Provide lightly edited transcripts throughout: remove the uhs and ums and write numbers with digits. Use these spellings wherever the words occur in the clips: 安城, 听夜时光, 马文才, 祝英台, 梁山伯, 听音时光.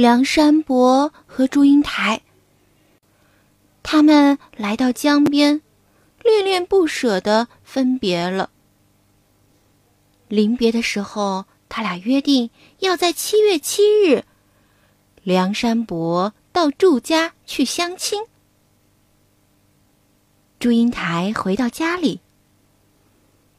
梁山伯和祝英台。他们来到江边，恋恋不舍地分别了。临别的时候，他俩约定要在7月7日，梁山伯到祝家去相亲。祝英台回到家里，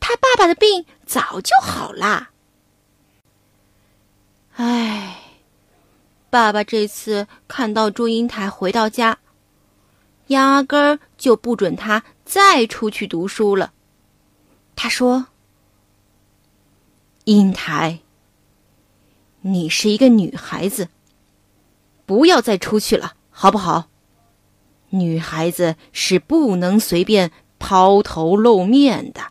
他爸爸的病早就好啦。唉，爸爸这次看到祝英台回到家，压根儿就不准他再出去读书了。他说：“英台，你是一个女孩子，不要再出去了，好不好？女孩子是不能随便抛头露面的，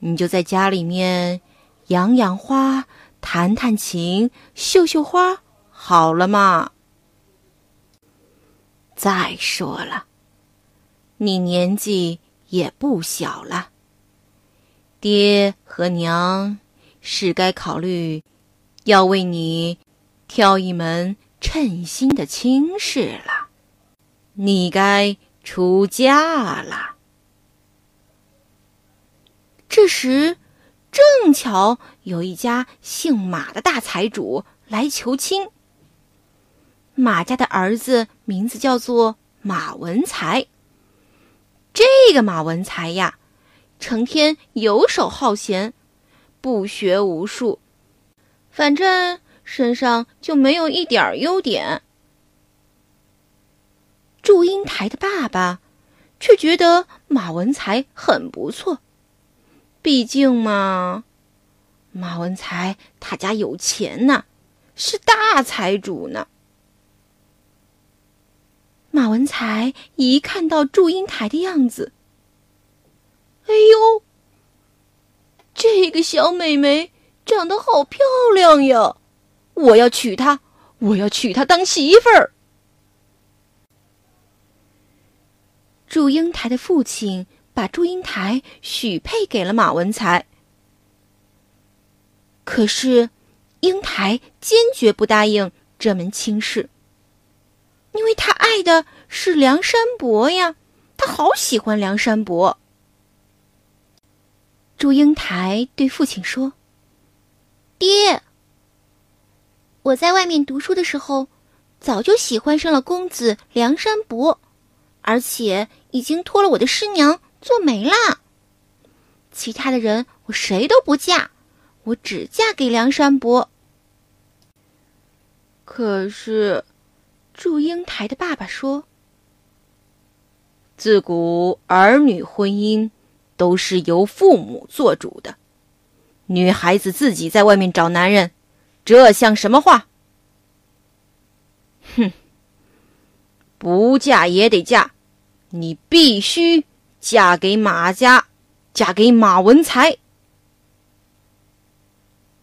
你就在家里面养养花，弹弹琴，绣绣花，好了嘛。再说了，你年纪也不小了，爹和娘是该考虑要为你挑一门称心的亲事了，你该出嫁了。”这时正巧有一家姓马的大财主来求亲，马家的儿子名字叫做马文才。这个马文才呀，成天游手好闲，不学无术，反正身上就没有一点优点。祝英台的爸爸却觉得马文才很不错，毕竟嘛，马文才他家有钱呐，是大财主呢。马文才一看到祝英台的样子，哎呦，这个小美眉长得好漂亮呀，我要娶她，我要娶她当媳妇儿。祝英台的父亲把祝英台许配给了马文才，可是英台坚决不答应这门亲事。因为他爱的是梁山伯呀，他好喜欢梁山伯。祝英台对父亲说：“爹，我在外面读书的时候，早就喜欢上了公子梁山伯，而且已经托了我的师娘做媒啦。其他的人我谁都不嫁，我只嫁给梁山伯。”可是祝英台的爸爸说：“自古儿女婚姻都是由父母做主的，女孩子自己在外面找男人，这像什么话？哼，不嫁也得嫁，你必须嫁给马家，嫁给马文才。”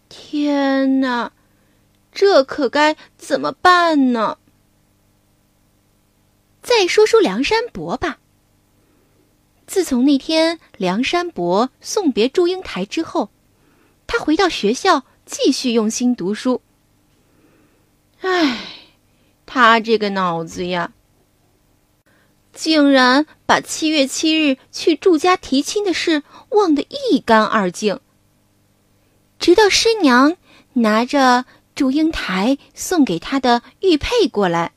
天哪，这可该怎么办呢？再说说梁山伯吧。自从那天梁山伯送别祝英台之后，他回到学校继续用心读书。唉，他这个脑子呀，竟然把7月7日去祝家提亲的事忘得一干二净。直到师娘拿着祝英台送给他的玉佩过来，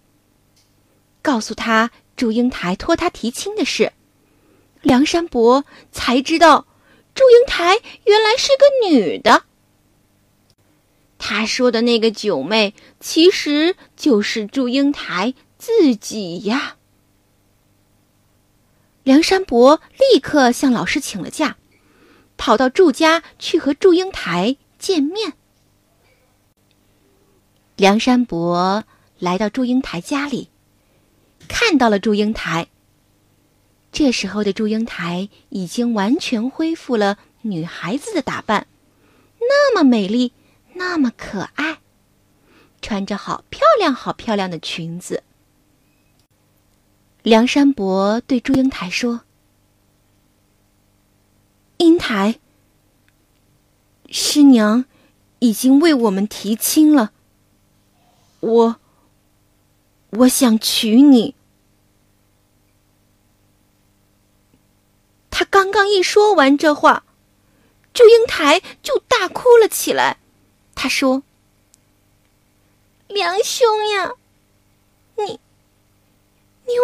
告诉他祝英台托他提亲的事，梁山伯才知道祝英台原来是个女的。他说的那个九妹其实就是祝英台自己呀。梁山伯立刻向老师请了假，跑到祝家去和祝英台见面。梁山伯来到祝英台家里，看到了祝英台。这时候的祝英台已经完全恢复了女孩子的打扮，那么美丽，那么可爱，穿着好漂亮好漂亮的裙子。梁山伯对祝英台说：“英台，师娘已经为我们提亲了，我我想娶你。”他刚刚一说完这话，祝英台就大哭了起来。他说：“梁兄呀，你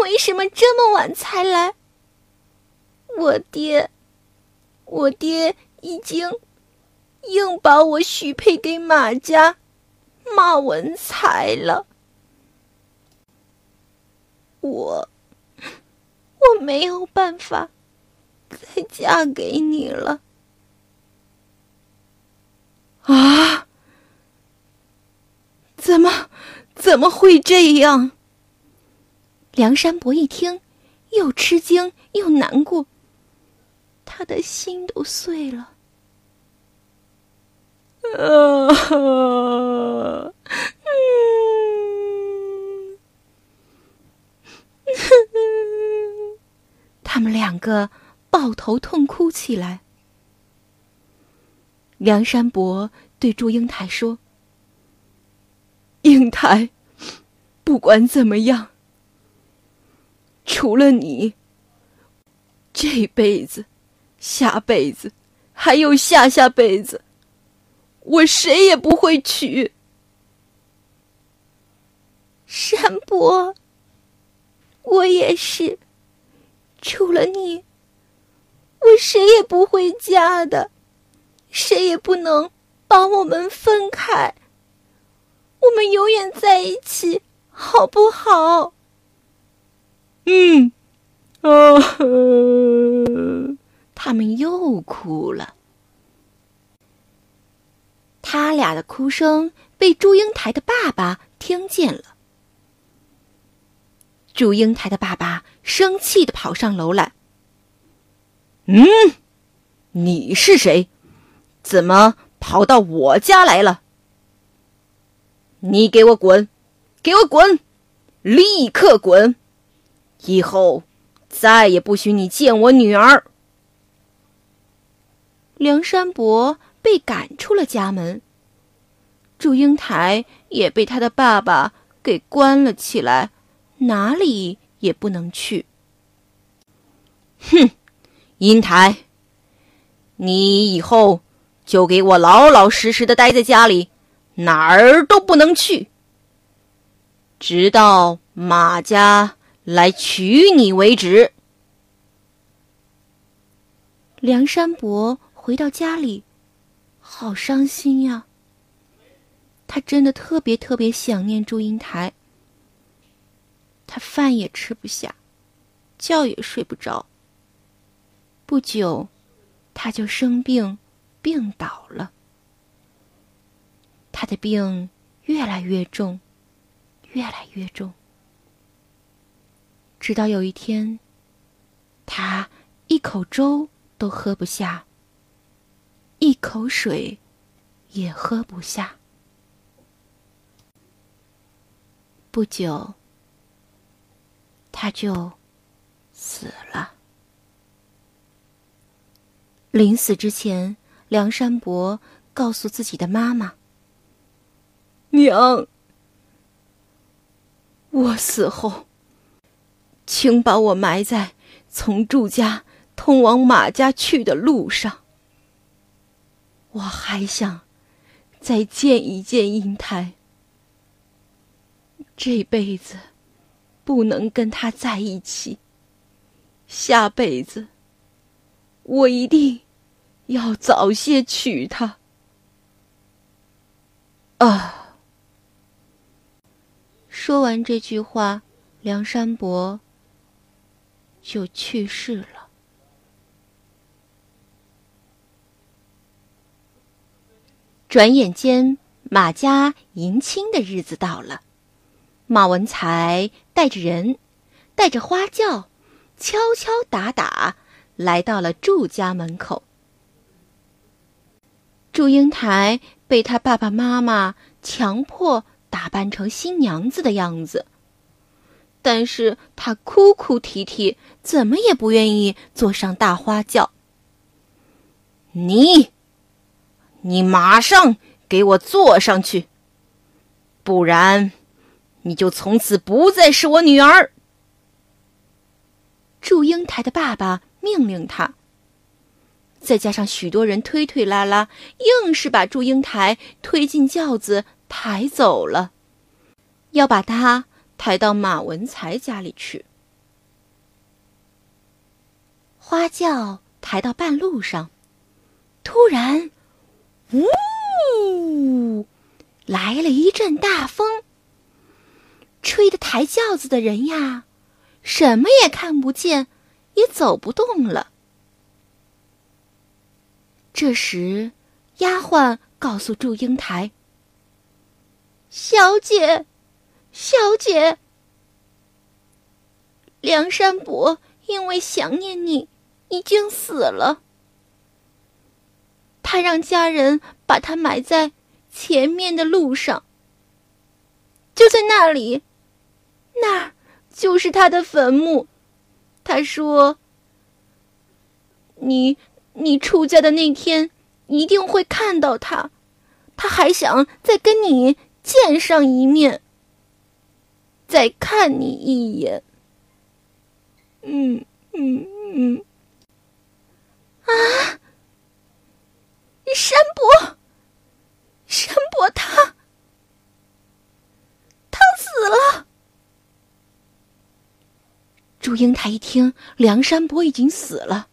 为什么这么晚才来？我爹已经硬把我许配给马家马文才了。我没有办法再嫁给你了。”啊！怎么会这样？梁山伯一听，又吃惊又难过，他的心都碎了。他们两个抱头痛哭起来。梁山伯对祝英台说：“英台，不管怎么样，除了你，这辈子、下辈子，还有下下辈子，我谁也不会娶。”山伯，我也是，除了你，我谁也不会嫁的，谁也不能把我们分开，我们永远在一起，好不好？他们又哭了。他俩的哭声被祝英台的爸爸听见了。祝英台的爸爸生气地跑上楼来。“你是谁？怎么跑到我家来了？你给我滚，给我滚，立刻滚！以后再也不许你见我女儿。”梁山伯被赶出了家门，祝英台也被他的爸爸给关了起来，哪里也不能去。“哼，英台，你以后就给我老老实实的待在家里，哪儿都不能去，直到马家来娶你为止。”梁山伯回到家里，好伤心呀。他真的特别想念祝英台。他饭也吃不下，觉也睡不着。不久，他就生病，病倒了。他的病越来越重，越来越重。直到有一天，他一口粥都喝不下，一口水也喝不下。不久，他就死了。临死之前，梁山伯告诉自己的妈妈：“娘，我死后，请把我埋在从祝家通往马家去的路上。我还想再见一见英台，这辈子不能跟她在一起，下辈子我一定要早些娶她。”啊！说完这句话，梁山伯就去世了。转眼间，马家迎亲的日子到了。马文才带着人，带着花轿，敲敲打打来到了祝家门口。祝英台被他爸爸妈妈强迫打扮成新娘子的样子，但是他哭哭啼啼，怎么也不愿意坐上大花轿。“你马上给我坐上去，不然你就从此不再是我女儿。”祝英台的爸爸命令他，再加上许多人推推拉拉，硬是把祝英台推进轿子抬走了，要把他抬到马文才家里去。花轿抬到半路上，突然，呜，来了一阵大风，吹得抬轿子的人呀，什么也看不见，也走不动了。这时，丫鬟告诉祝英台：“小姐，小姐，梁山伯因为想念你，已经死了。他让家人把他埋在前面的路上，就在那里，那儿就是他的坟墓。他说，你出嫁的那天一定会看到他，他还想再跟你见上一面，再看你一眼。”啊，山伯他死了。祝英台一听梁山伯已经死了，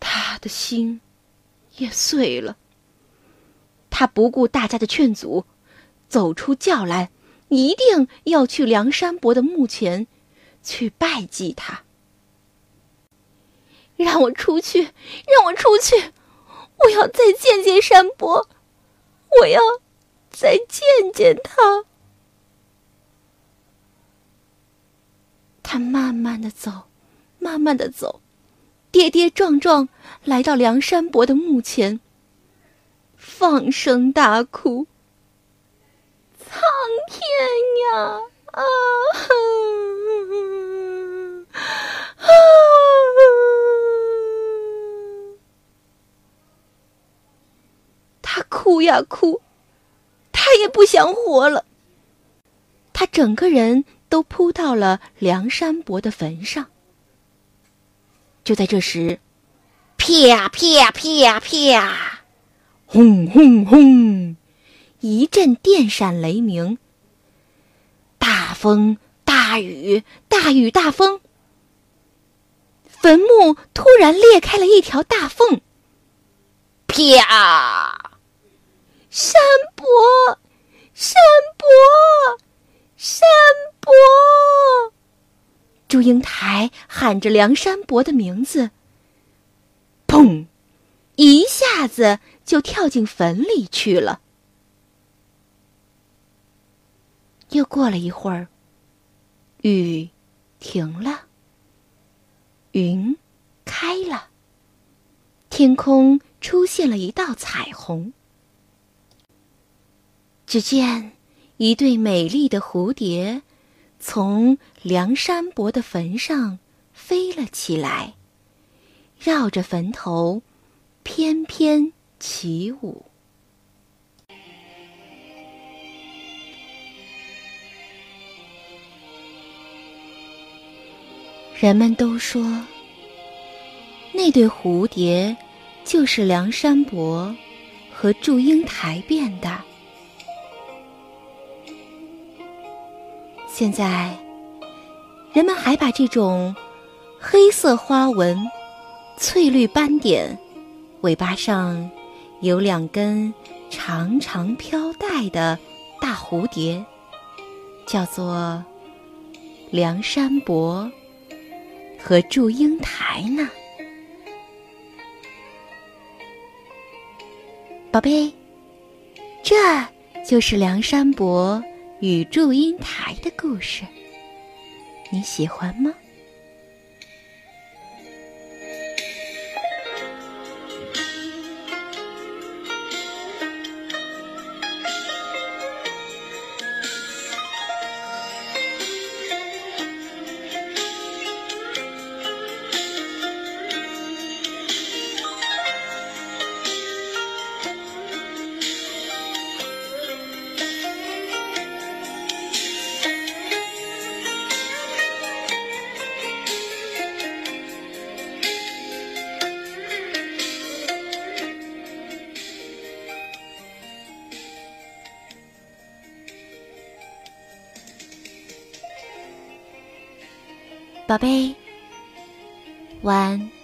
他的心也碎了。他不顾大家的劝阻，走出轿来，一定要去梁山伯的墓前去拜祭他。让我出去，让我出去，我要再见见山伯，我要再见见他。他慢慢的走，慢慢的走，跌跌撞撞来到梁山伯的墓前，放声大哭：“苍天呀！啊！啊！”他哭呀哭，他也不想活了。他整个人都扑到了梁山伯的坟上。就在这时，啪啪啪啪，轰轰轰，一阵电闪雷鸣。大风大雨，大雨大风，坟墓突然裂开了一条大缝。啪！山伯！祝英台喊着梁山伯的名字，砰，一下子就跳进坟里去了。又过了一会儿，雨停了，云开了，天空出现了一道彩虹。只见一对美丽的蝴蝶从梁山伯的坟上飞了起来，绕着坟头翩翩起舞。人们都说，那对蝴蝶就是梁山伯和祝英台变的。现在，人们还把这种黑色花纹、翠绿斑点、尾巴上有两根长长飘带的大蝴蝶，叫做梁山伯和祝英台呢。宝贝，这就是梁山伯与祝英台的故事，你喜欢吗？宝贝，晚安。